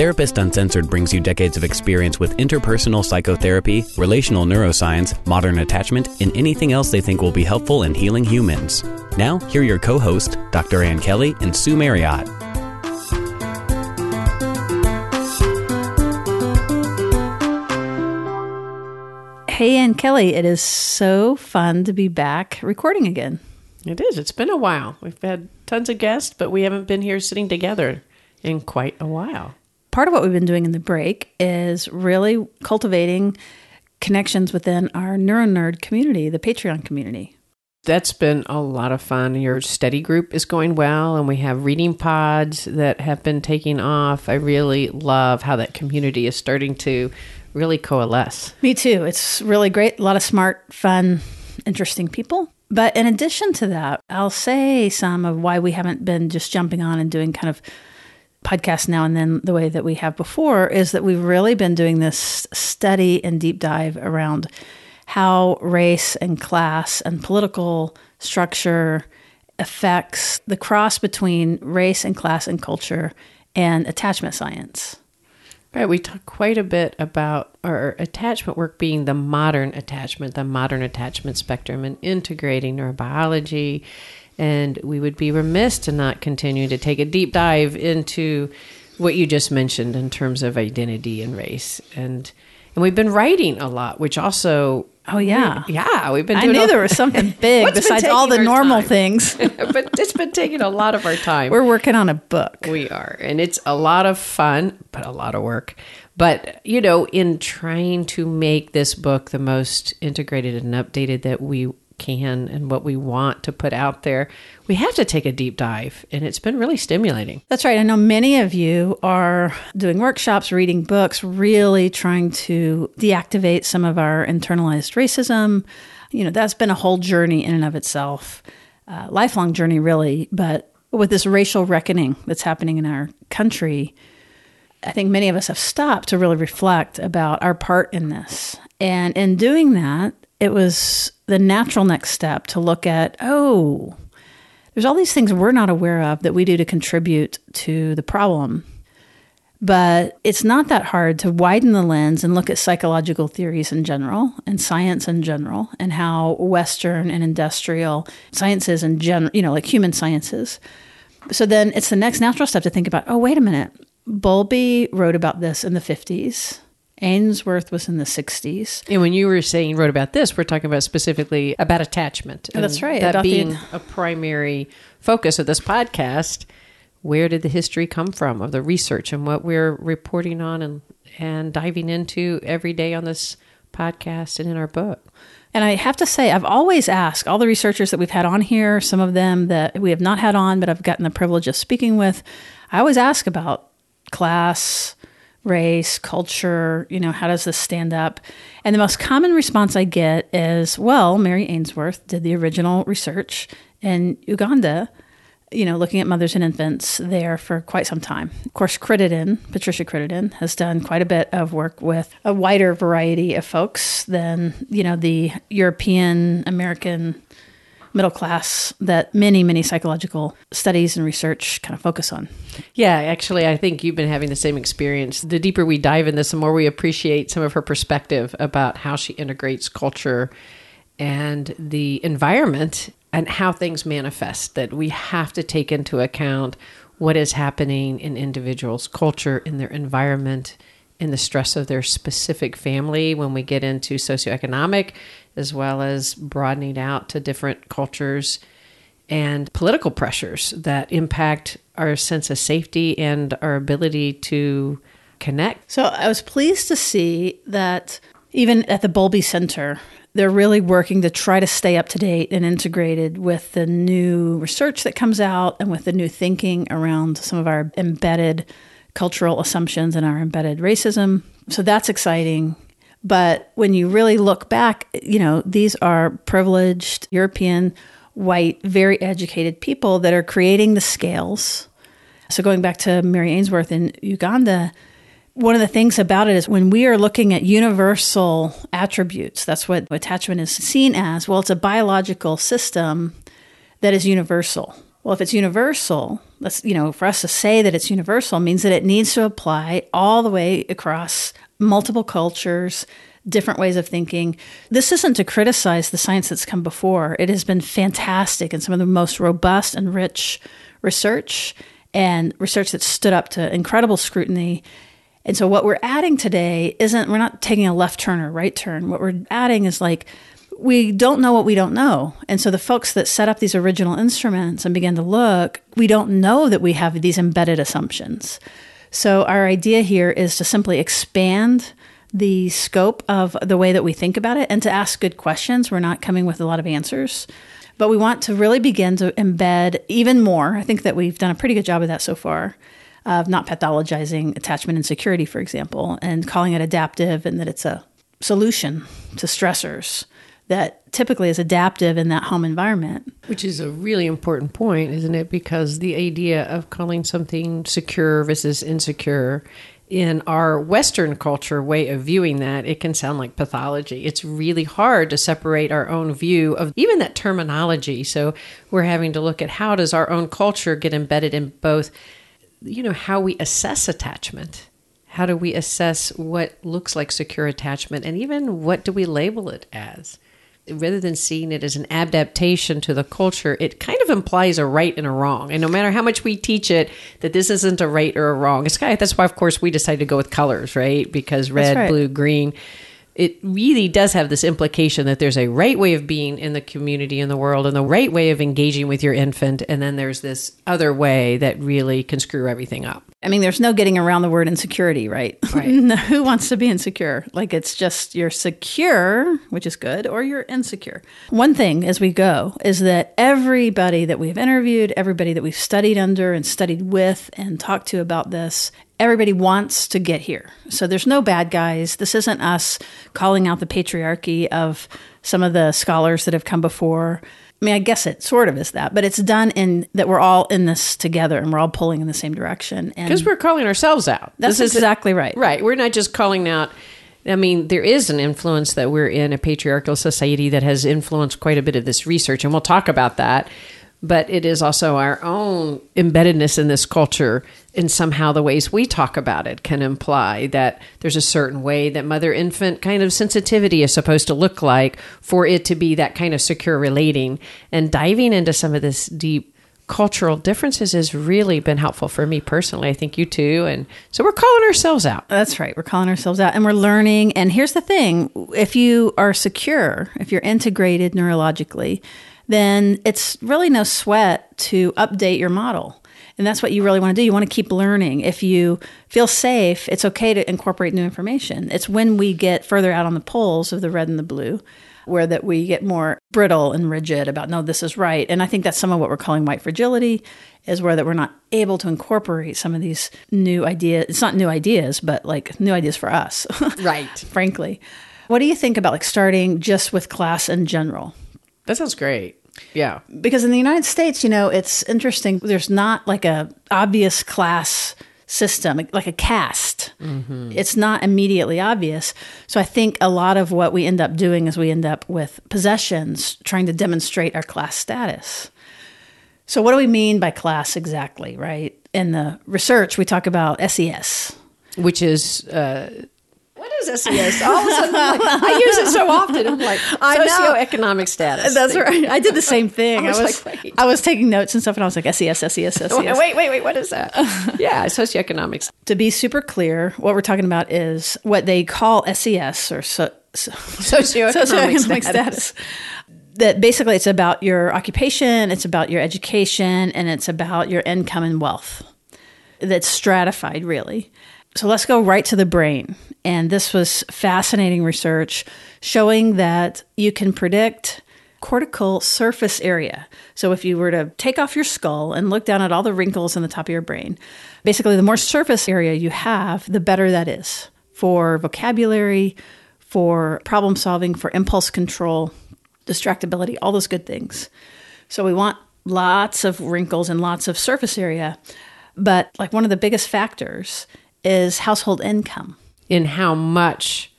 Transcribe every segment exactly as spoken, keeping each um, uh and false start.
Therapist Uncensored brings you decades of experience with interpersonal psychotherapy, relational neuroscience, modern attachment, and anything else they think will be helpful in healing humans. Now, here are your co-hosts, Doctor Ann Kelly and Sue Marriott. Hey, Ann Kelly, it is so fun to be back recording again. It is. It's been a while. We've had tons of guests, but we haven't been here sitting together in quite a while. Part of what we've been doing in the break is really cultivating connections within our NeuroNerd community, the Patreon community. That's been a lot of fun. Your study group is going well, and we have reading pods that have been taking off. I really love how that community is starting to really coalesce. Me too. It's really great. A lot of smart, fun, interesting people. But in addition to that, I'll say some of why we haven't been just jumping on and doing kind of podcasts now and then the way that we have before is that we've really been doing this study and deep dive around how race and class and political structure affects the cross between race and class and culture and attachment science. Right, we talk quite a bit about our attachment work being the modern attachment, the modern attachment spectrum, and integrating neurobiology. And we would be remiss to not continue to take a deep dive into what you just mentioned in terms of identity and race. And and we've been writing a lot, which also... Oh, yeah. We, yeah, we've been doing... I knew all, there was something big besides all the normal time? things. But it's been taking a lot of our time. We're working on a book. We are. And it's a lot of fun, but a lot of work. But, you know, in trying to make this book the most integrated and updated that we can and what we want to put out there, we have to take a deep dive. And it's been really stimulating. That's right. I know many of you are doing workshops, reading books, really trying to deactivate some of our internalized racism. You know, that's been a whole journey in and of itself, uh, lifelong journey, really. But with this racial reckoning that's happening in our country, I think many of us have stopped to really reflect about our part in this. And in doing that, it was the natural next step to look at, oh, there's all these things we're not aware of that we do to contribute to the problem. But it's not that hard to widen the lens and look at psychological theories in general and science in general and how Western and industrial sciences in general, you know, like human sciences. So then it's the next natural step to think about, oh, wait a minute. Bowlby wrote about this in the fifties. Ainsworth was in the sixties. And when you were saying wrote about this, we're talking about specifically about attachment. Oh, that's right. That about being the... a primary focus of this podcast. Where did the history come from of the research and what we're reporting on and, and diving into every day on this podcast and in our book? And I have to say, I've always asked all the researchers that we've had on here, some of them that we have not had on, but I've gotten the privilege of speaking with. I always ask about class, race, culture, you know, how does this stand up? And the most common response I get is, well, Mary Ainsworth did the original research in Uganda, you know, looking at mothers and infants there for quite some time. Of course, Crittenden, Patricia Crittenden, has done quite a bit of work with a wider variety of folks than, you know, the European American middle class that many, many psychological studies and research kind of focus on. Yeah, actually, I think you've been having the same experience. The deeper we dive in this, the more we appreciate some of her perspective about how she integrates culture and the environment and how things manifest, that we have to take into account what is happening in individuals' culture, in their environment, in the stress of their specific family when we get into socioeconomic, as well as broadening out to different cultures and political pressures that impact our sense of safety and our ability to connect. So I was pleased to see that even at the Bowlby Center, they're really working to try to stay up to date and integrated with the new research that comes out and with the new thinking around some of our embedded cultural assumptions and our embedded racism. So that's exciting. But when you really look back, you know, these are privileged, European, white, very educated people that are creating the scales. So going back to Mary Ainsworth in Uganda, one of the things about it is when we are looking at universal attributes, that's what attachment is seen as, well, it's a biological system that is universal. Well, if it's universal, let's, you know, for us to say that it's universal means that it needs to apply all the way across multiple cultures, different ways of thinking. This isn't to criticize the science that's come before. It has been fantastic and some of the most robust and rich research, and research that stood up to incredible scrutiny. And so what we're adding today isn't, we're not taking a left turn or right turn. What we're adding is like, we don't know what we don't know. And so the folks that set up these original instruments and began to look, we don't know that we have these embedded assumptions. So our idea here is to simply expand the scope of the way that we think about it and to ask good questions. We're not coming with a lot of answers, but we want to really begin to embed even more. I think that we've done a pretty good job of that so far, of not pathologizing attachment insecurity, for example, and calling it adaptive, and that it's a solution to stressors that typically is adaptive in that home environment. Which is a really important point, isn't it? Because the idea of calling something secure versus insecure, in our Western culture way of viewing that, it can sound like pathology. It's really hard to separate our own view of even that terminology. So we're having to look at how does our own culture get embedded in both, you know, how we assess attachment. How do we assess what looks like secure attachment? And even what do we label it as? Rather than seeing it as an adaptation to the culture, it kind of implies a right and a wrong. And no matter how much we teach it, that this isn't a right or a wrong. It's kind of, that's why, of course, we decided to go with colors, right? Because red, right. blue, green, it really does have this implication that there's a right way of being in the community, in the world, and the right way of engaging with your infant. And then there's this other way that really can screw everything up. I mean, there's no getting around the word insecurity, right? Right. Who wants to be insecure? Like, it's just you're secure, which is good, or you're insecure. One thing as we go is that everybody that we've interviewed, everybody that we've studied under and studied with and talked to about this, everybody wants to get here. So there's no bad guys. This isn't us calling out the patriarchy of some of the scholars that have come before. I mean, I guess it sort of is that, but it's done in that we're all in this together and we're all pulling in the same direction. Because we're calling ourselves out. That's this exactly is, right. Right. We're not just calling out. I mean, there is an influence that we're in a patriarchal society that has influenced quite a bit of this research, and we'll talk about that. But it is also our own embeddedness in this culture, and somehow the ways we talk about it can imply that there's a certain way that mother-infant kind of sensitivity is supposed to look like for it to be that kind of secure relating. And diving into some of this deep cultural differences has really been helpful for me personally. I think you too. And so we're calling ourselves out. That's right. We're calling ourselves out and we're learning. And here's the thing. If you are secure, if you're integrated neurologically, then it's really no sweat to update your model. And that's what you really want to do. You want to keep learning. If you feel safe, it's okay to incorporate new information. It's when we get further out on the poles of the red and the blue, where that we get more brittle and rigid about, no, this is right. And I think that's some of what we're calling white fragility, is where that we're not able to incorporate some of these new ideas. It's not new ideas, but like new ideas for us. Right. Frankly. What do you think about like starting just with class in general? That sounds great. Yeah. Because in the United States, you know, it's interesting. There's not like a obvious class system, like a caste. Mm-hmm. It's not immediately obvious. So I think a lot of what we end up doing is we end up with possessions trying to demonstrate our class status. So what do we mean by class exactly, right? In the research, we talk about S E S. Which is... Uh What is S E S? All of a sudden, like, I use it so often. I'm like, socioeconomic status. That's right. I did the same thing. I was, I was like, wait. I was taking notes and stuff, and I was like, S E S, S E S, S E S. Wait, wait, wait. What is that? Yeah, socioeconomics. To be super clear, what we're talking about is what they call S E S, or so, so, socioeconomic, socioeconomic status. status. That basically, it's about your occupation, it's about your education, and it's about your income and wealth. That's stratified, really. So let's go right to the brain. And this was fascinating research showing that you can predict cortical surface area. So if you were to take off your skull and look down at all the wrinkles in the top of your brain, basically the more surface area you have, the better that is for vocabulary, for problem solving, for impulse control, distractibility, all those good things. So we want lots of wrinkles and lots of surface area. But like one of the biggest factors is household income. In how much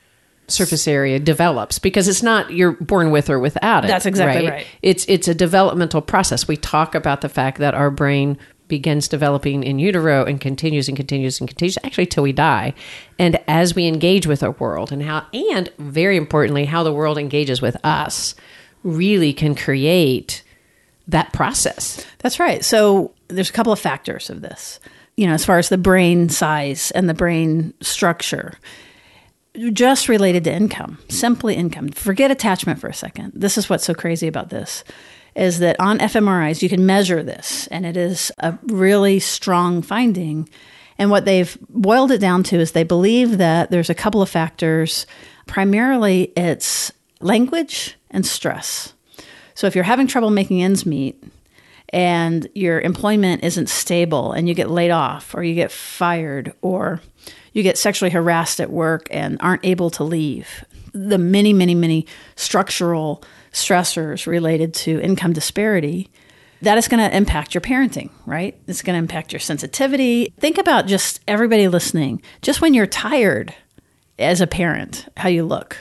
surface area develops, because it's not you're born with or without it. That's exactly right. right. It's it's a developmental process. We talk about the fact that our brain begins developing in utero and continues and continues and continues, actually till we die. And as we engage with our world and how, and very importantly, how the world engages with us really can create that process. That's right. So there's a couple of factors of this, you know, as far as the brain size and the brain structure, just related to income, simply income. Forget attachment for a second. This is what's so crazy about this, is that on fMRIs, you can measure this, and it is a really strong finding. And what they've boiled it down to is they believe that there's a couple of factors. Primarily, it's language and stress. So if you're having trouble making ends meet and your employment isn't stable and you get laid off or you get fired or you get sexually harassed at work and aren't able to leave, the many, many, many structural stressors related to income disparity, that is going to impact your parenting, right? It's going to impact your sensitivity. Think about just everybody listening, just when you're tired as a parent, how you look,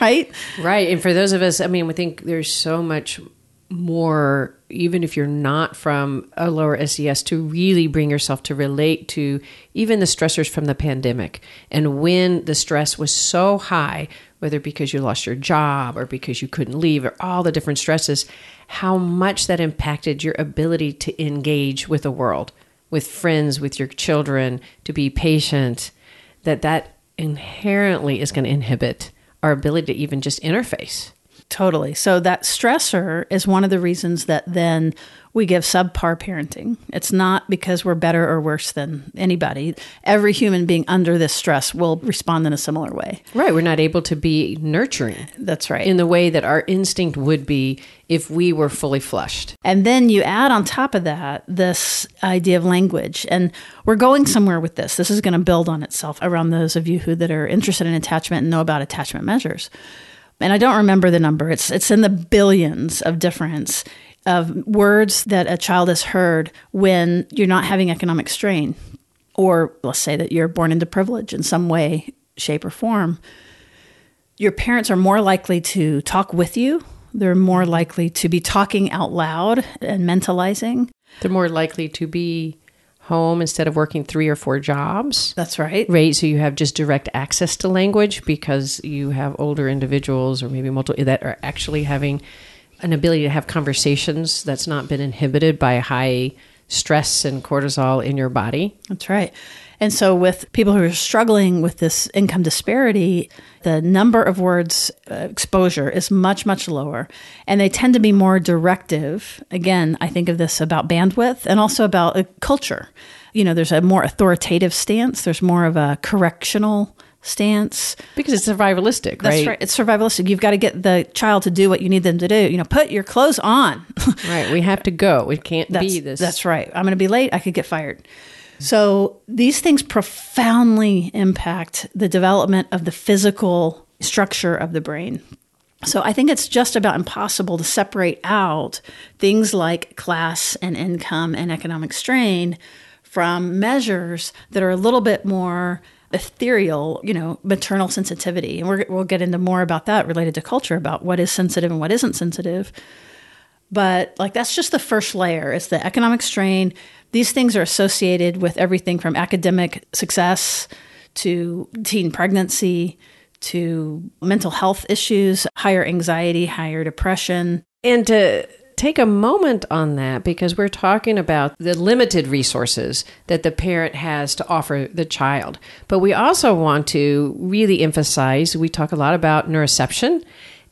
right? Right. And for those of us, I mean, we think there's so much more, even if you're not from a lower S E S, to really bring yourself to relate to even the stressors from the pandemic. And when the stress was so high, whether because you lost your job or because you couldn't leave or all the different stresses, how much that impacted your ability to engage with the world, with friends, with your children, to be patient, that that inherently is going to inhibit our ability to even just interface. Totally. So that stressor is one of the reasons that then we give subpar parenting. It's not because we're better or worse than anybody. Every human being under this stress will respond in a similar way. Right. We're not able to be nurturing. That's right. In the way that our instinct would be if we were fully flushed. And then you add on top of that this idea of language. And we're going somewhere with this. This is going to build on itself around those of you who that are interested in attachment and know about attachment measures. And I don't remember the number. It's it's in the billions of difference of words that a child has heard when you're not having economic strain. Or let's say that you're born into privilege in some way, shape, or form. Your parents are more likely to talk with you. They're more likely to be talking out loud and mentalizing. They're more likely to be home instead of working three or four jobs. That's right. Right. So you have just direct access to language because you have older individuals or maybe multiple that are actually having an ability to have conversations that's not been inhibited by high stress and cortisol in your body. That's right. And so with people who are struggling with this income disparity, the number of words uh, exposure is much, much lower. And they tend to be more directive. Again, I think of this about bandwidth and also about uh, culture. You know, there's a more authoritative stance. There's more of a correctional stance. Because it's survivalistic, right? That's right. It's survivalistic. You've got to get the child to do what you need them to do. You know, put your clothes on. Right. We have to go. It can't that's, be this. That's right. I'm going to be late. I could get fired. So these things profoundly impact the development of the physical structure of the brain. So I think it's just about impossible to separate out things like class and income and economic strain from measures that are a little bit more ethereal, you know, maternal sensitivity. And we're, we'll get into more about that related to culture, about what is sensitive and what isn't sensitive. But like that's just the first layer. It's the economic strain. These things are associated with everything from academic success to teen pregnancy to mental health issues, higher anxiety, higher depression. And to take a moment on that, because we're talking about the limited resources that the parent has to offer the child. But we also want to really emphasize, we talk a lot about neuroception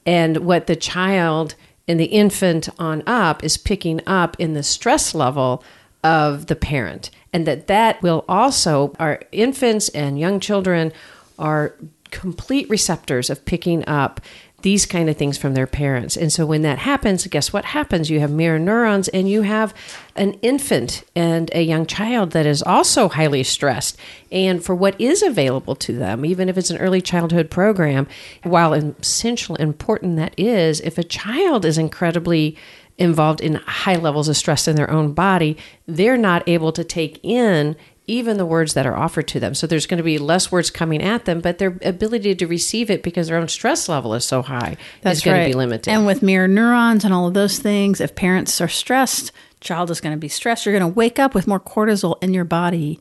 and what the child and the infant on up is picking up in the stress level of the parent. And that that will also, our infants and young children are complete receptors of picking up these kind of things from their parents. And so when that happens, guess what happens? You have mirror neurons and you have an infant and a young child that is also highly stressed. And for what is available to them, even if it's an early childhood program, while essential and important that is, if a child is incredibly involved in high levels of stress in their own body, they're not able to take in even the words that are offered to them. So there's going to be less words coming at them, but their ability to receive it because their own stress level is so high That's is going right. to be limited. And with mirror neurons and all of those things, if parents are stressed, child is going to be stressed. You're going to wake up with more cortisol in your body.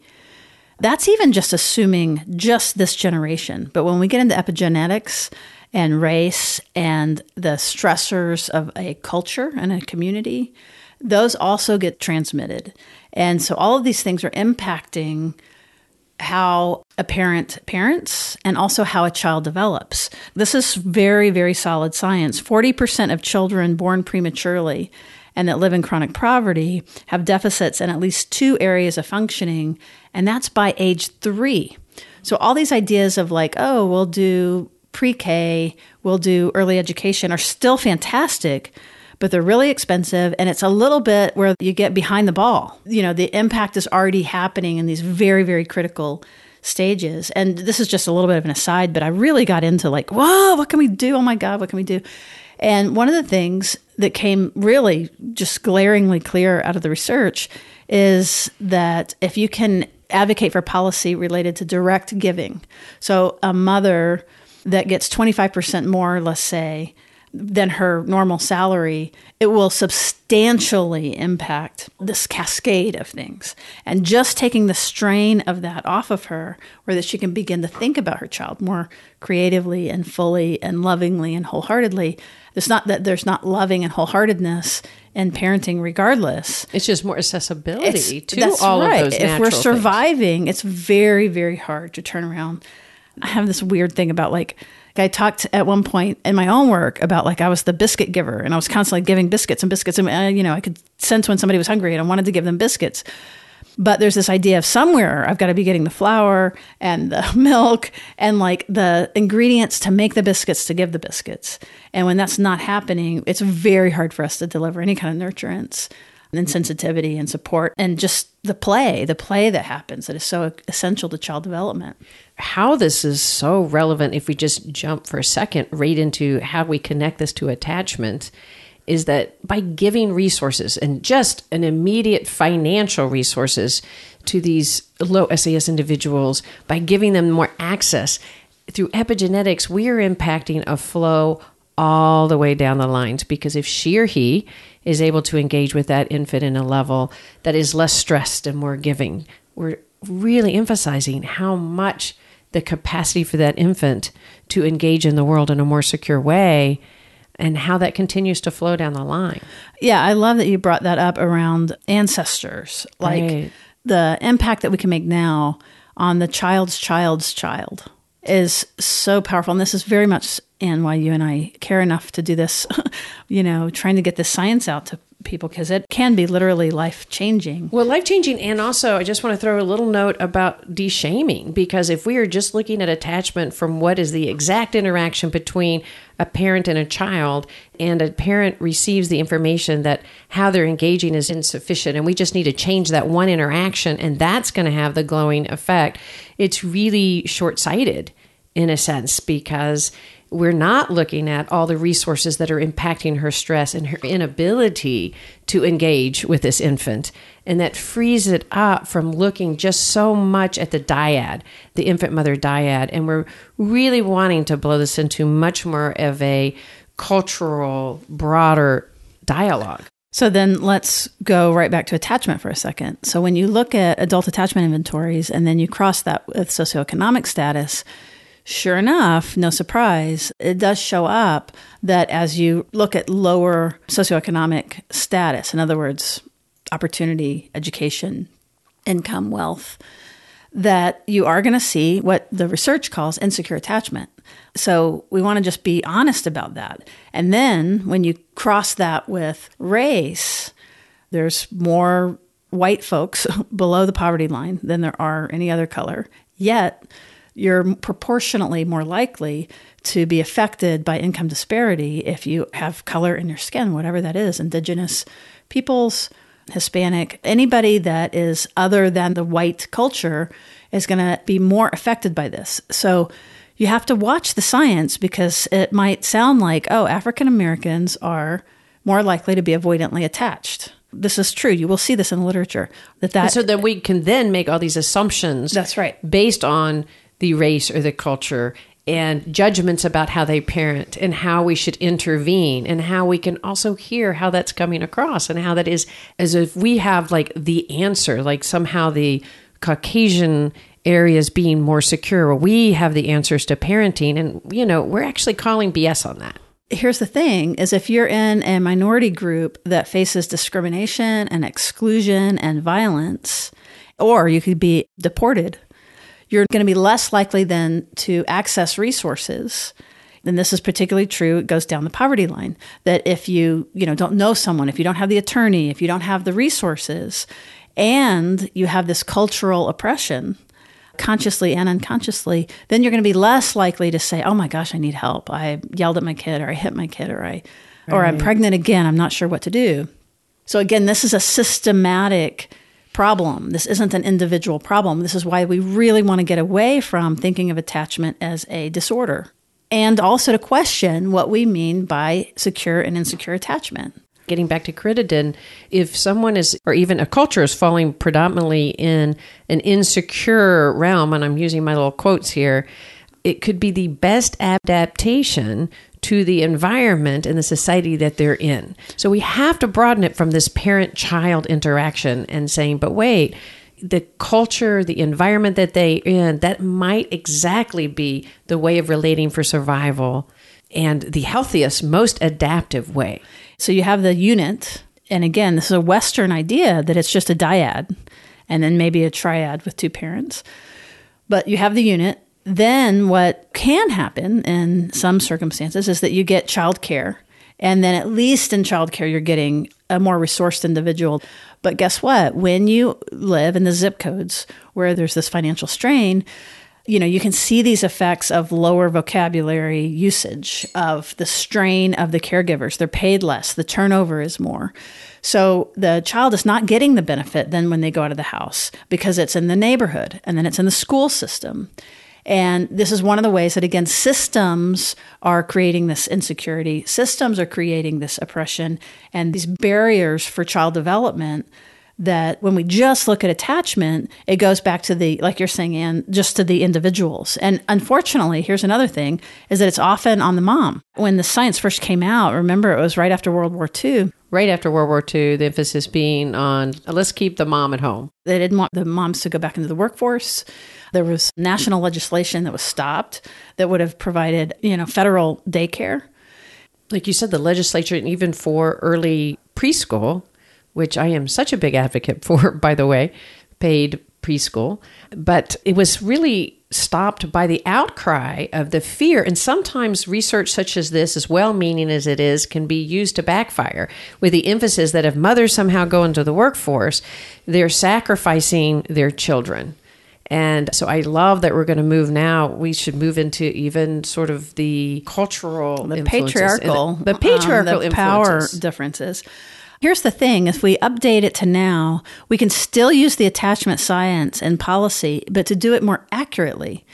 That's even just assuming just this generation. But when we get into epigenetics and race and the stressors of a culture and a community, those also get transmitted. And so all of these things are impacting how a parent parents and also how a child develops. This is very, very solid science. forty percent of children born prematurely and that live in chronic poverty have deficits in at least two areas of functioning, and that's by age three. So all these ideas of like, oh, we'll do pre-K, we'll do early education are still fantastic, but they're really expensive, and it's a little bit where you get behind the ball. You know, the impact is already happening in these very, very critical stages. And this is just a little bit of an aside, but I really got into like, whoa, what can we do? Oh my God, what can we do? And one of the things that came really just glaringly clear out of the research is that if you can advocate for policy related to direct giving, so a mother that gets twenty-five percent more, let's say, than her normal salary, it will substantially impact this cascade of things. And just taking the strain of that off of her, where that she can begin to think about her child more creatively and fully and lovingly and wholeheartedly. It's not that there's not loving and wholeheartedness in parenting regardless. It's just more accessibility it's, to that's all right. of those natural If we're surviving, things. It's very, very hard to turn around. I have this weird thing about like, I talked at one point in my own work about like I was the biscuit giver and I was constantly giving biscuits and biscuits. And, I, you know, I could sense when somebody was hungry and I wanted to give them biscuits. But there's this idea of somewhere I've got to be getting the flour and the milk and like the ingredients to make the biscuits, to give the biscuits. And when that's not happening, it's very hard for us to deliver any kind of nurturance and sensitivity and support and just the play, the play that happens that is so essential to child development. How this is so relevant, if we just jump for a second right into how we connect this to attachment, is that by giving resources and just an immediate financial resources to these low S E S individuals, by giving them more access through epigenetics, we are impacting a flow all the way down the lines, because if she or he is able to engage with that infant in a level that is less stressed and more giving, we're really emphasizing how much the capacity for that infant to engage in the world in a more secure way and how that continues to flow down the line. Yeah, I love that you brought that up around ancestors, like right. The impact that we can make now on the child's child's child is so powerful. And this is very much and why you and I care enough to do this, you know, trying to get this science out to people, because it can be literally life-changing. Well, life-changing. And also, I just want to throw a little note about de-shaming, because if we are just looking at attachment from what is the exact interaction between a parent and a child, and a parent receives the information that how they're engaging is insufficient, and we just need to change that one interaction, and that's going to have the glowing effect, it's really short-sighted in a sense, because we're not looking at all the resources that are impacting her stress and her inability to engage with this infant. And that frees it up from looking just so much at the dyad, the infant mother dyad. And we're really wanting to blow this into much more of a cultural, broader dialogue. So then let's go right back to attachment for a second. So when you look at adult attachment inventories and then you cross that with socioeconomic status, sure enough, no surprise, it does show up that as you look at lower socioeconomic status, in other words, opportunity, education, income, wealth, that you are going to see what the research calls insecure attachment. So we want to just be honest about that. And then when you cross that with race, there's more white folks below the poverty line than there are any other color, yet you're proportionally more likely to be affected by income disparity if you have color in your skin, whatever that is, indigenous peoples, Hispanic, anybody that is other than the white culture is going to be more affected by this. So you have to watch the science, because it might sound like, oh, African Americans are more likely to be avoidantly attached. This is true. You will see this in literature. That that and so that we can then make all these assumptions. That's right. Based on the race or the culture, and judgments about how they parent and how we should intervene and how we can also hear how that's coming across and how that is as if we have like the answer, like somehow the Caucasian areas being more secure, where we have the answers to parenting. And, you know, we're actually calling B S on that. Here's the thing is if you're in a minority group that faces discrimination and exclusion and violence, or you could be deported, you're going to be less likely then to access resources. And this is particularly true, it goes down the poverty line, that if you, you know, don't know someone, if you don't have the attorney, if you don't have the resources, and you have this cultural oppression, consciously and unconsciously, then you're going to be less likely to say, oh my gosh, I need help. I yelled at my kid, or I hit my kid, or I, right. or I'm pregnant again. I'm not sure what to do. So again, this is a systematic problem. This isn't an individual problem. This is why we really want to get away from thinking of attachment as a disorder, and also to question what we mean by secure and insecure attachment. Getting back to Crittenden, if someone is, or even a culture is falling predominantly in an insecure realm, and I'm using my little quotes here, it could be the best adaptation to the environment and the society that they're in. So we have to broaden it from this parent-child interaction and saying, but wait, the culture, the environment that they're in, that might exactly be the way of relating for survival and the healthiest, most adaptive way. So you have the unit, and again, this is a Western idea that it's just a dyad, and then maybe a triad with two parents. But you have the unit. Then what can happen in some circumstances is that you get childcare, and then at least in childcare, you're getting a more resourced individual. But guess what? When you live in the zip codes where there's this financial strain, you know, you can see these effects of lower vocabulary usage, of the strain of the caregivers. They're paid less. The turnover is more. So the child is not getting the benefit then when they go out of the house, because it's in the neighborhood and then it's in the school system. And this is one of the ways that, again, systems are creating this insecurity. Systems are creating this oppression and these barriers for child development, that when we just look at attachment, it goes back to the, like you're saying, Anne, just to the individuals. And unfortunately, here's another thing, is that it's often on the mom. When the science first came out, remember, it was right after World War Two. Right after World War Two, the emphasis being on, let's keep the mom at home. They didn't want the moms to go back into the workforce. There was national legislation that was stopped that would have provided, you know, federal daycare. Like you said, the legislature, and even for early preschool, which I am such a big advocate for, by the way, paid preschool. But it was really stopped by the outcry of the fear. And sometimes research such as this, as well-meaning as it is, can be used to backfire, with the emphasis that if mothers somehow go into the workforce, they're sacrificing their children. And so I love that we're going to move now. We should move into even sort of the cultural, the patriarchal, the, the patriarchal um, the power differences. Here's the thing, if we update it to now, we can still use the attachment science and policy, but to do it more accurately,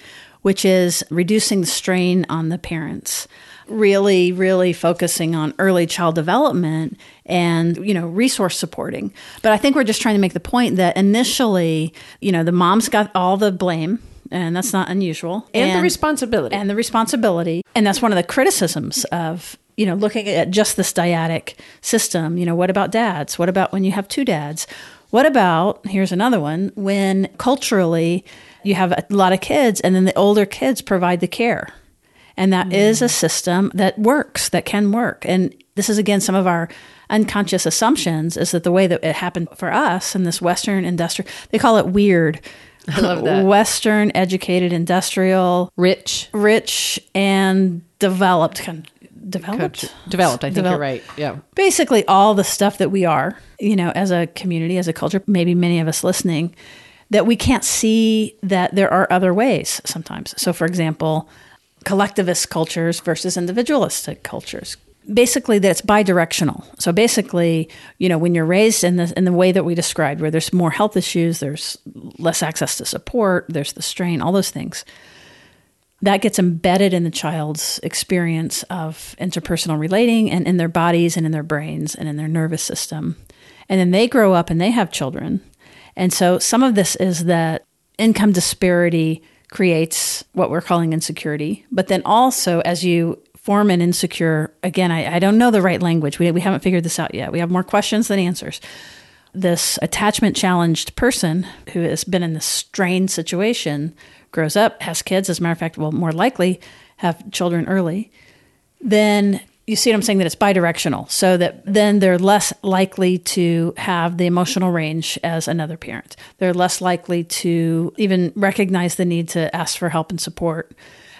which is reducing the strain on the parents, really, really focusing on early child development and, you know, resource supporting. But I think we're just trying to make the point that initially, you know, the mom's got all the blame. And that's not unusual. And, and the responsibility. And the responsibility. And that's one of the criticisms of, you know, looking at just this dyadic system. You know, what about dads? What about when you have two dads? What about, here's another one, when culturally you have a lot of kids and then the older kids provide the care. And that mm. is a system that works, that can work. And this is, again, some of our unconscious assumptions, is that the way that it happened for us in this Western industrial, they call it weird, I love that. Western, educated, industrial, rich, rich, and developed. Developed, Coach. developed. I think developed. You're right. Yeah. Basically, all the stuff that we are, you know, as a community, as a culture. Maybe many of us listening, that we can't see that there are other ways sometimes. So, for example, collectivist cultures versus individualistic cultures. Basically, that it's bidirectional. So basically, you know, when you're raised in the in the way that we described, where there's more health issues, there's less access to support, there's the strain, all those things, that gets embedded in the child's experience of interpersonal relating, and in their bodies, and in their brains, and in their nervous system. And then they grow up and they have children. And so some of this is that income disparity creates what we're calling insecurity. But then also, as you form an insecure, again, I, I don't know the right language. We, we haven't figured this out yet. We have more questions than answers. This attachment-challenged person who has been in this strained situation grows up, has kids, as a matter of fact, will more likely have children early, then you see what I'm saying, that it's bidirectional, so that then they're less likely to have the emotional range as another parent. They're less likely to even recognize the need to ask for help and support.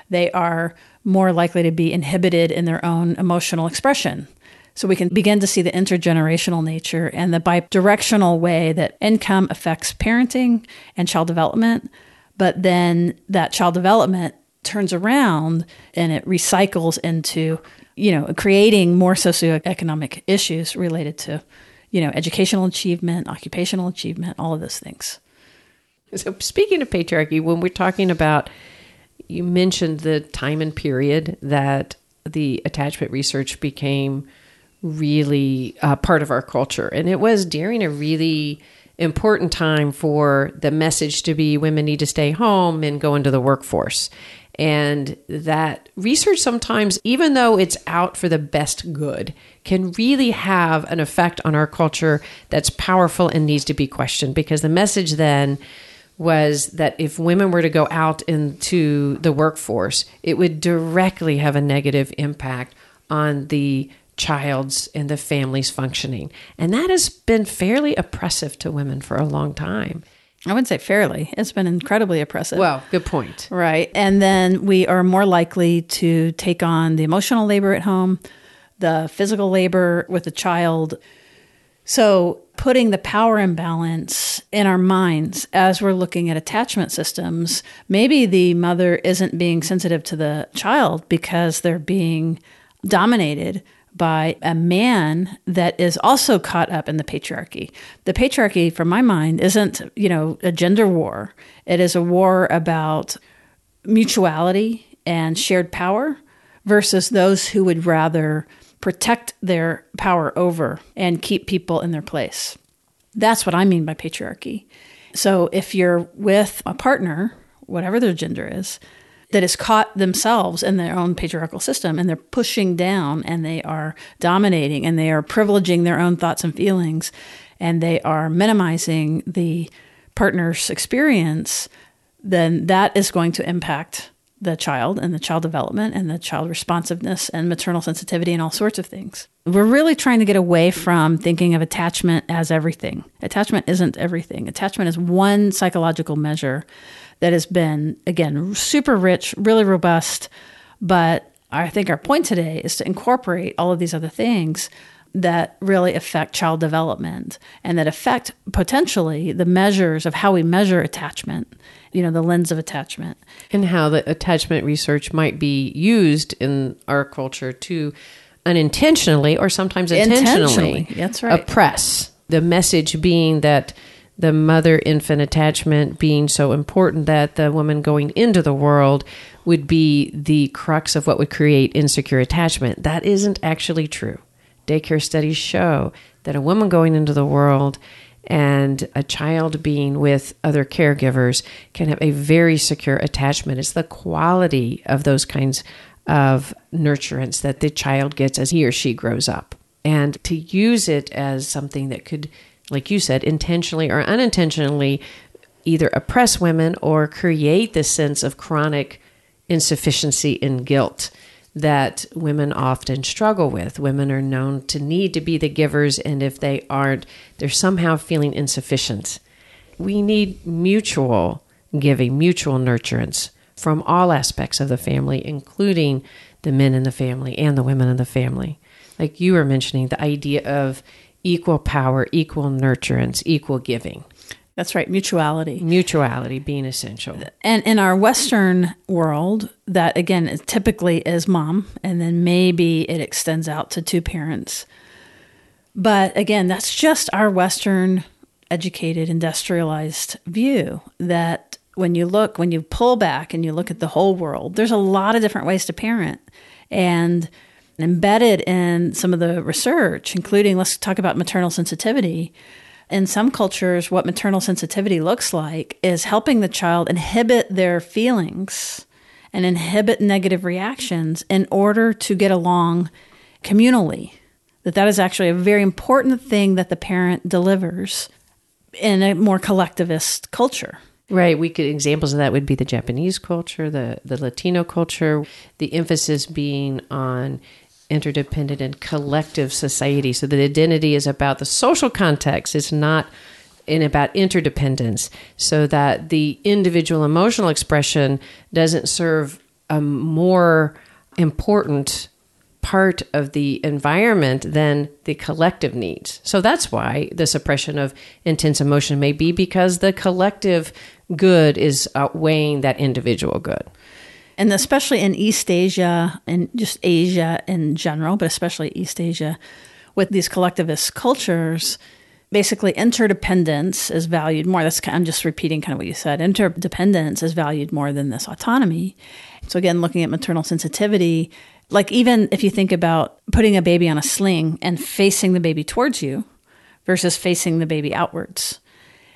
They are more likely to be inhibited in their own emotional expression. So we can begin to see the intergenerational nature and the bidirectional way that income affects parenting and child development, but then that child development turns around and it recycles into, you know, creating more socioeconomic issues related to, you know, educational achievement, occupational achievement, all of those things. So speaking of patriarchy, when we're talking about, you mentioned the time and period that the attachment research became really uh, part of our culture. And it was during a really important time for the message to be women need to stay home and go into the workforce. And that research sometimes, even though it's out for the best good, can really have an effect on our culture that's powerful and needs to be questioned. Because the message then was that if women were to go out into the workforce, it would directly have a negative impact on the child's and the family's functioning. And that has been fairly oppressive to women for a long time. I wouldn't say fairly. It's been incredibly oppressive. Well, good point. Right. And then we are more likely to take on the emotional labor at home, the physical labor with the child. So putting the power imbalance in our minds as we're looking at attachment systems, maybe the mother isn't being sensitive to the child because they're being dominated by a man that is also caught up in the patriarchy. The patriarchy, from my mind, isn't, you know, a gender war. It is a war about mutuality and shared power versus those who would rather protect their power over and keep people in their place. That's what I mean by patriarchy. So if you're with a partner, whatever their gender is, that is caught themselves in their own patriarchal system, and they're pushing down, and they are dominating, and they are privileging their own thoughts and feelings, and they are minimizing the partner's experience, then that is going to impact the child and the child development and the child responsiveness and maternal sensitivity and all sorts of things. We're really trying to get away from thinking of attachment as everything. Attachment isn't everything. Attachment is one psychological measure that has been, again, super rich, really robust. But I think our point today is to incorporate all of these other things that really affect child development and that affect potentially the measures of how we measure attachment, you know, the lens of attachment. And how the attachment research might be used in our culture to unintentionally or sometimes intentionally, intentionally. That's right. Oppress. The message being that the mother-infant attachment being so important that the woman going into the world would be the crux of what would create insecure attachment. That isn't actually true. Daycare studies show that a woman going into the world and a child being with other caregivers can have a very secure attachment. It's the quality of those kinds of nurturance that the child gets as he or she grows up. And to use it as something that could, like you said, intentionally or unintentionally either oppress women or create this sense of chronic insufficiency and guilt that women often struggle with. Women are known to need to be the givers, and if they aren't, they're somehow feeling insufficient. We need mutual giving, mutual nurturance from all aspects of the family, including the men in the family and the women in the family. Like you were mentioning, the idea of equal power, equal nurturance, equal giving. That's right, mutuality. Mutuality being essential. And in our Western world, that again is typically is mom, and then maybe it extends out to two parents. But again, that's just our Western educated, industrialized view that when you look, when you pull back and you look at the whole world, there's a lot of different ways to parent. And embedded in some of the research, including, let's talk about maternal sensitivity, In some cultures, what maternal sensitivity looks like is helping the child inhibit their feelings and inhibit negative reactions in order to get along communally. That that is actually a very important thing that the parent delivers in a more collectivist culture. Right. We could examples of that would be the Japanese culture, the, the Latino culture, the emphasis being on interdependent and collective society. So the identity is about the social context. It's not in about interdependence, so that the individual emotional expression doesn't serve a more important part of the environment than the collective needs. So that's why the suppression of intense emotion may be, because the collective good is outweighing that individual good. And especially in East Asia and just Asia in general, but especially East Asia, with these collectivist cultures, basically interdependence is valued more. That's kind of, I'm just repeating kind of what you said. Interdependence is valued more than this autonomy. So again, looking at maternal sensitivity, like even if you think about putting a baby on a sling and facing the baby towards you versus facing the baby outwards.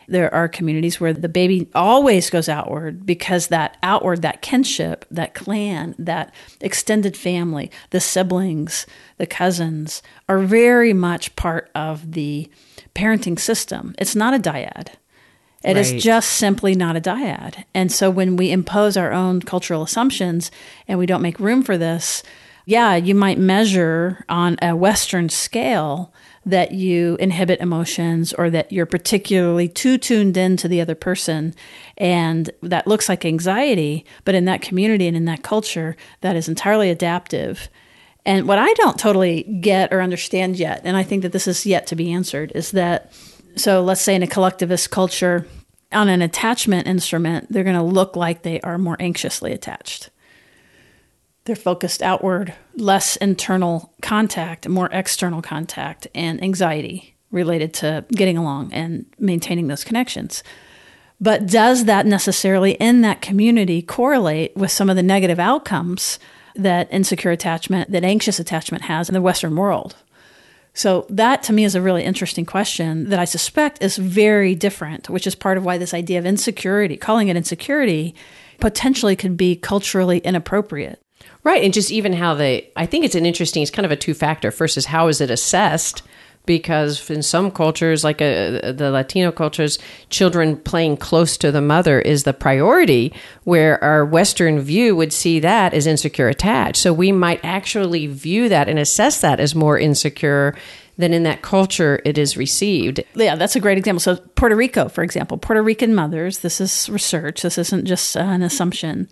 There are communities where the baby always goes outward because that outward, that kinship, that clan, that extended family, the siblings, the cousins are very much part of the parenting system. It's not a dyad. It Right. is just simply not a dyad. And so when we impose our own cultural assumptions and we don't make room for this, yeah, you might measure on a Western scale that you inhibit emotions or that you're particularly too tuned in to the other person. And that looks like anxiety, but in that community and in that culture, that is entirely adaptive. And what I don't totally get or understand yet, and I think that this is yet to be answered, is that, so let's say in a collectivist culture, on an attachment instrument, they're going to look like they are more anxiously attached. They're focused outward, less internal contact, more external contact, and anxiety related to getting along and maintaining those connections. But does that necessarily in that community correlate with some of the negative outcomes that insecure attachment, that anxious attachment has in the Western world? So that to me is a really interesting question that I suspect is very different, which is part of why this idea of insecurity, calling it insecurity, potentially could be culturally inappropriate. Right. And just even how they, I think it's an interesting, it's kind of a two-factor. First is how is it assessed? Because in some cultures, like a, the Latino cultures, children playing close to the mother is the priority, where our Western view would see that as insecure attached. So we might actually view that and assess that as more insecure than in that culture it is received. Yeah, that's a great example. So Puerto Rico, for example, Puerto Rican mothers, this is research, this isn't just an assumption.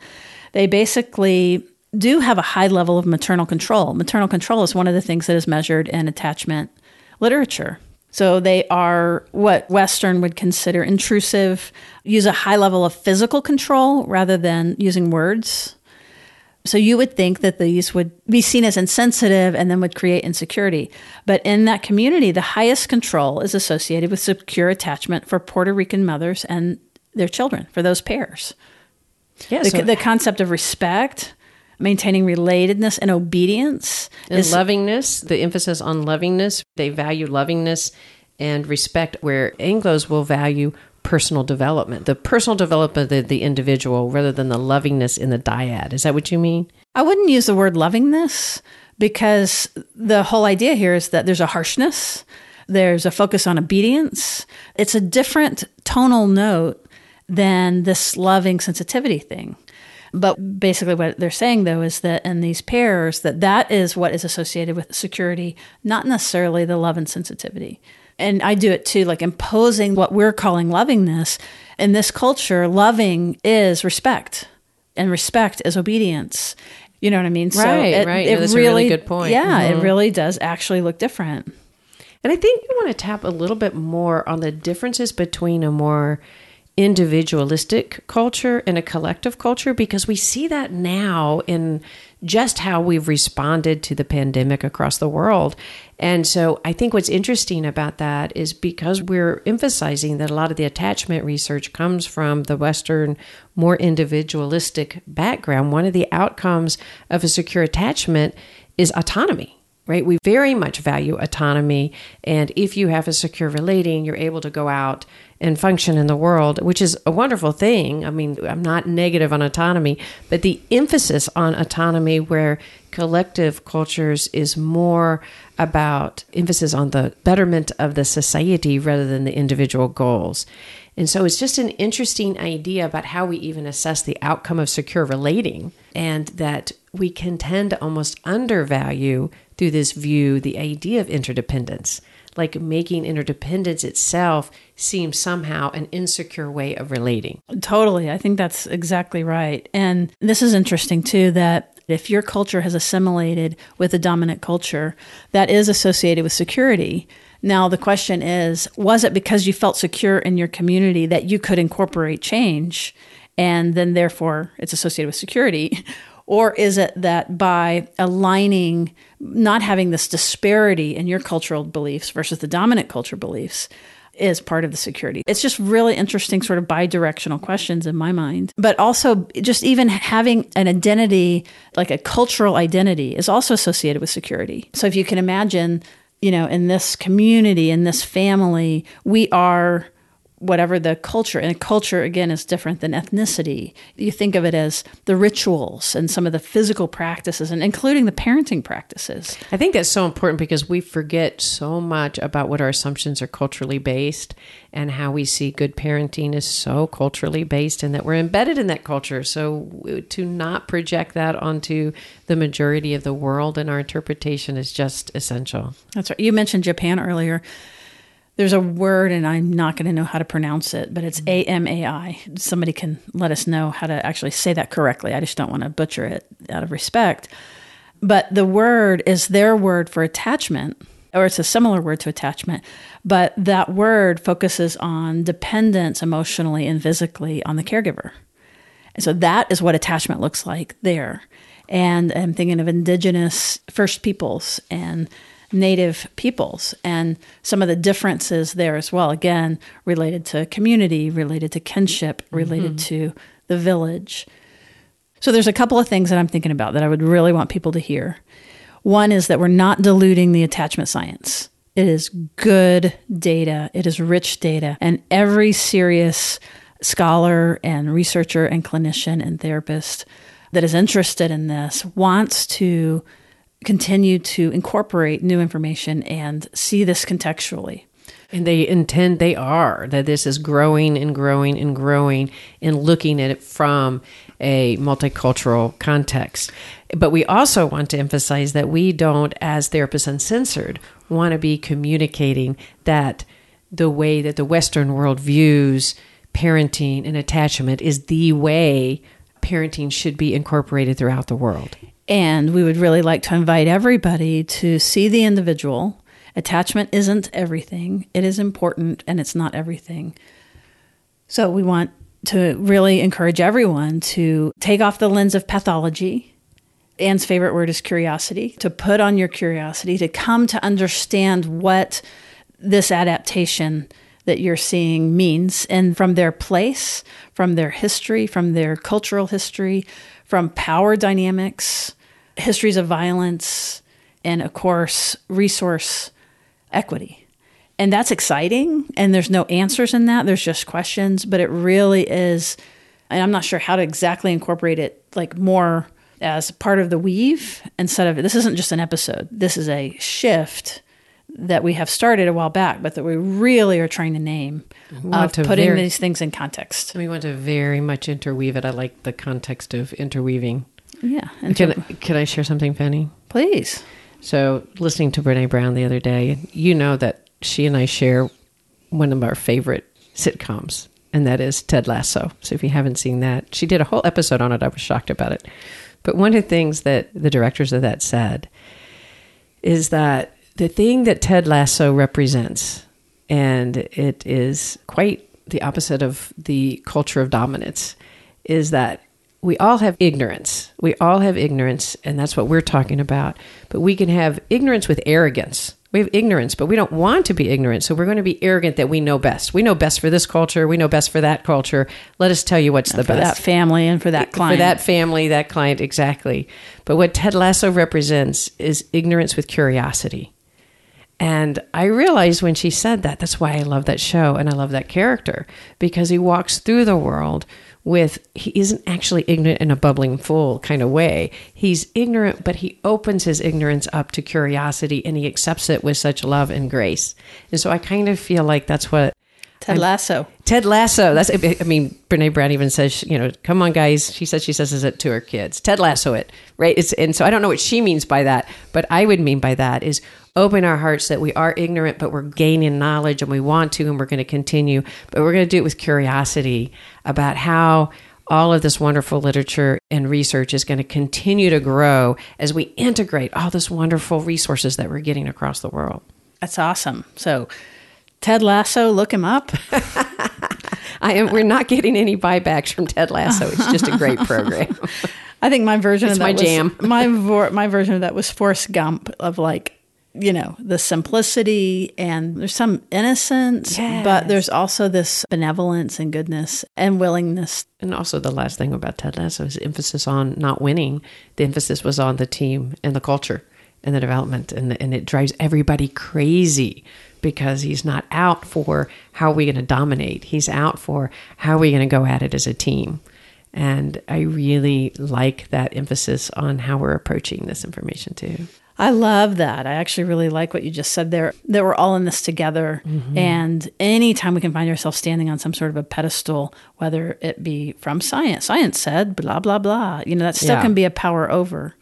They basically do have a high level of maternal control. Maternal control is one of the things that is measured in attachment literature. So they are what Western would consider intrusive, use a high level of physical control rather than using words. So you would think that these would be seen as insensitive and then would create insecurity. But in that community, the highest control is associated with secure attachment for Puerto Rican mothers and their children, for those pairs. Yeah, the, so- the concept of respect, maintaining relatedness and obedience. And is lovingness, the emphasis on lovingness. They value lovingness and respect, where Anglos will value personal development, the personal development of the individual rather than the lovingness in the dyad. Is that what you mean? I wouldn't use the word lovingness, because the whole idea here is that there's a harshness, there's a focus on obedience. It's a different tonal note than this loving sensitivity thing. But basically what they're saying, though, is that in these pairs, that that is what is associated with security, not necessarily the love and sensitivity. And I do it too, like imposing what we're calling lovingness. In this culture, loving is respect, and respect is obedience. You know what I mean? Right, so it, right. It no, that's really, a really good point. Yeah, mm-hmm. It really does actually look different. And I think you want to tap a little bit more on the differences between a more individualistic culture and a collective culture, because we see that now in just how we've responded to the pandemic across the world. And so I think what's interesting about that is because we're emphasizing that a lot of the attachment research comes from the Western, more individualistic background, one of the outcomes of a secure attachment is autonomy. right? We very much value autonomy. And if you have a secure relating, you're able to go out and function in the world, which is a wonderful thing. I mean, I'm not negative on autonomy, but the emphasis on autonomy where collective cultures is more about emphasis on the betterment of the society rather than the individual goals. And so it's just an interesting idea about how we even assess the outcome of secure relating, and that we can tend to almost undervalue through this view the idea of interdependence, like making interdependence itself seem somehow an insecure way of relating. Totally. I think that's exactly right. And this is interesting too, that if your culture has assimilated with a dominant culture, that is associated with security. Now, the question is, was it because you felt secure in your community that you could incorporate change, and then therefore it's associated with security? Or is it that by aligning, not having this disparity in your cultural beliefs versus the dominant culture beliefs is part of the security? It's just really interesting sort of bi-directional questions in my mind. But also just even having an identity, like a cultural identity, is also associated with security. So if you can imagine, you know, in this community, in this family, we are whatever the culture, and culture, again, is different than ethnicity. You think of it as the rituals and some of the physical practices, and including the parenting practices. I think that's so important because we forget so much about what our assumptions are culturally based, and how we see good parenting is so culturally based, and that we're embedded in that culture. So to not project that onto the majority of the world and our interpretation is just essential. That's right. You mentioned Japan earlier. There's a word, and I'm not going to know how to pronounce it, but it's A M A I. Somebody can let us know how to actually say that correctly. I just don't want to butcher it out of respect. But the word is their word for attachment, or it's a similar word to attachment. But that word focuses on dependence emotionally and physically on the caregiver. And so that is what attachment looks like there. And I'm thinking of indigenous First Peoples and Native peoples and some of the differences there as well, again, related to community, related to kinship, related mm-hmm. to the village. So there's a couple of things that I'm thinking about that I would really want people to hear. One is that we're not diluting the attachment science. It is good data. It is rich data. And every serious scholar and researcher and clinician and therapist that is interested in this wants to continue to incorporate new information and see this contextually. And they intend, they are, that this is growing and growing and growing and looking at it from a multicultural context. But we also want to emphasize that we don't, as Therapists Uncensored, want to be communicating that the way that the Western world views parenting and attachment is the way parenting should be incorporated throughout the world. And we would really like to invite everybody to see the individual. Attachment isn't everything. It is important, and it's not everything. So we want to really encourage everyone to take off the lens of pathology. Anne's favorite word is curiosity. To put on your curiosity, to come to understand what this adaptation that you're seeing means. And from their place, from their history, from their cultural history, from power dynamics, histories of violence, and of course, resource equity. And that's exciting. And there's no answers in that. There's just questions, but it really is. And I'm not sure how to exactly incorporate it, like more as part of the weave instead of, this isn't just an episode. This is a shift that we have started a while back, but that we really are trying to name of to putting very, these things in context. We want to very much interweave it. I like the context of interweaving. Yeah. Inter- can, can I share something funny? Please. So listening to Brené Brown the other day, you know that she and I share one of our favorite sitcoms, and that is Ted Lasso. So if you haven't seen that, she did a whole episode on it. I was shocked about it. But one of the things that the directors of that said is that the thing that Ted Lasso represents, and it is quite the opposite of the culture of dominance, is that we all have ignorance. We all have ignorance, and that's what we're talking about. But we can have ignorance with arrogance. We have ignorance, but we don't want to be ignorant. So we're going to be arrogant that we know best. We know best for this culture. We know best for that culture. Let us tell you what's and the for best. For that family and for that client. For that family, that client, exactly. But what Ted Lasso represents is ignorance with curiosity. And I realized when she said that, that's why I love that show and I love that character, because he walks through the world with, he isn't actually ignorant in a bubbling fool kind of way. He's ignorant, but he opens his ignorance up to curiosity and he accepts it with such love and grace. And so I kind of feel like that's what... Ted Lasso. I, Ted Lasso. That's, I mean, Brené Brown even says, you know, come on, guys. She says, she says it to her kids. Ted Lasso it, right? It's, and so I don't know what she means by that, but I would mean by that is open our hearts that we are ignorant, but we're gaining knowledge and we want to, and we're going to continue, but we're going to do it with curiosity about how all of this wonderful literature and research is going to continue to grow as we integrate all this wonderful resources that we're getting across the world. That's awesome. So Ted Lasso, look him up. I am. We're not getting any buybacks from Ted Lasso. It's just a great program. I think my version it's of that my was, jam. my vor, my version of that was Forrest Gump, of like, you know, the simplicity and there's some innocence, yes, but there's also this benevolence and goodness and willingness. And also the last thing about Ted Lasso is emphasis on not winning. The emphasis was on the team and the culture and the development, and the, and it drives everybody crazy, because he's not out for how are we going to dominate. He's out for how are we going to go at it as a team. And I really like that emphasis on how we're approaching this information too. I love that. I actually really like what you just said there, that we're all in this together. Mm-hmm. And anytime we can find ourselves standing on some sort of a pedestal, whether it be from science, science said, blah, blah, blah, you know, that still yeah. can be a power over.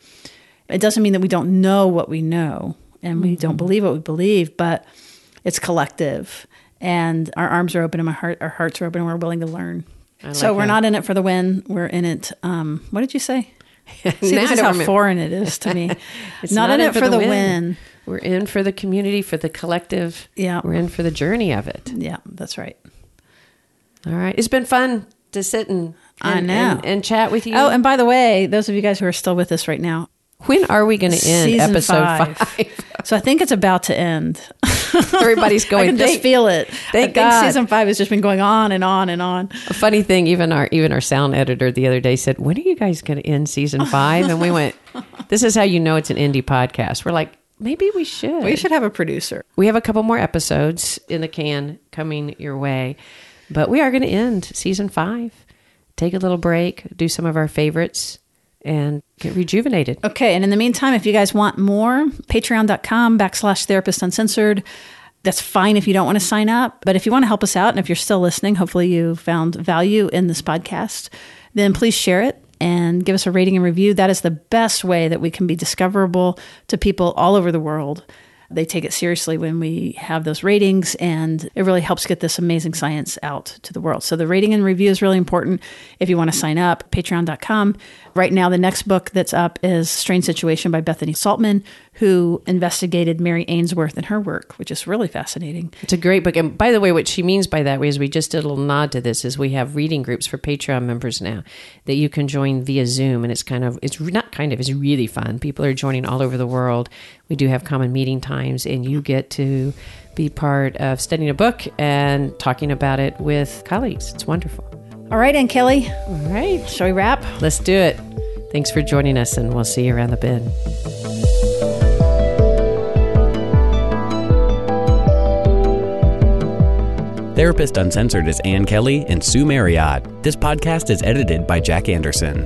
It doesn't mean that we don't know what we know and we mm-hmm. don't believe what we believe, but it's collective, and our arms are open and my heart, our hearts are open, and we're willing to learn. Like so we're that. not in it for the win. We're in it. Um, what did you say? See, this is how remember. foreign it is to me. It's not, not in it for the, the win. win. We're in for the community, for the collective. Yeah. We're in for the journey of it. Yeah, that's right. All right. It's been fun to sit and, and, I know. and, and chat with you. Oh, and by the way, those of you guys who are still with us right now, when are we going to end Season episode five? five? So I think it's about to end. Everybody's going, I can just feel it. Thank I God. Think season five has just been going on and on and on. A funny thing, even our even our sound editor the other day said, when are you guys going to end season five? And we went, this is how you know it's an indie podcast. We're like, maybe we should. We should have a producer. We have a couple more episodes in the can coming your way, but we are going to end season five. Take a little break, do some of our favorites, and get rejuvenated. Okay. And in the meantime, if you guys want more, patreon.com backslash therapist uncensored. That's fine if you don't want to sign up. But if you want to help us out, and if you're still listening, hopefully you found value in this podcast, then please share it and give us a rating and review. That is the best way that we can be discoverable to people all over the world. They take it seriously when we have those ratings, and it really helps get this amazing science out to the world. So the rating and review is really important. If you want to sign up, patreon dot com. Right now, the next book that's up is Strange Situation by Bethany Saltman, who investigated Mary Ainsworth and her work, which is really fascinating. It's a great book. And by the way, what she means by that is we just did a little nod to this, is we have reading groups for Patreon members now that you can join via Zoom. And it's kind of, it's not kind of, it's really fun. People are joining all over the world. We do have common meeting times, and you get to be part of studying a book and talking about it with colleagues. It's wonderful. All right, Ann Kelly. All right. Shall we wrap? Let's do it. Thanks for joining us, and we'll see you around the bend. Therapist Uncensored is Ann Kelly and Sue Marriott. This podcast is edited by Jack Anderson.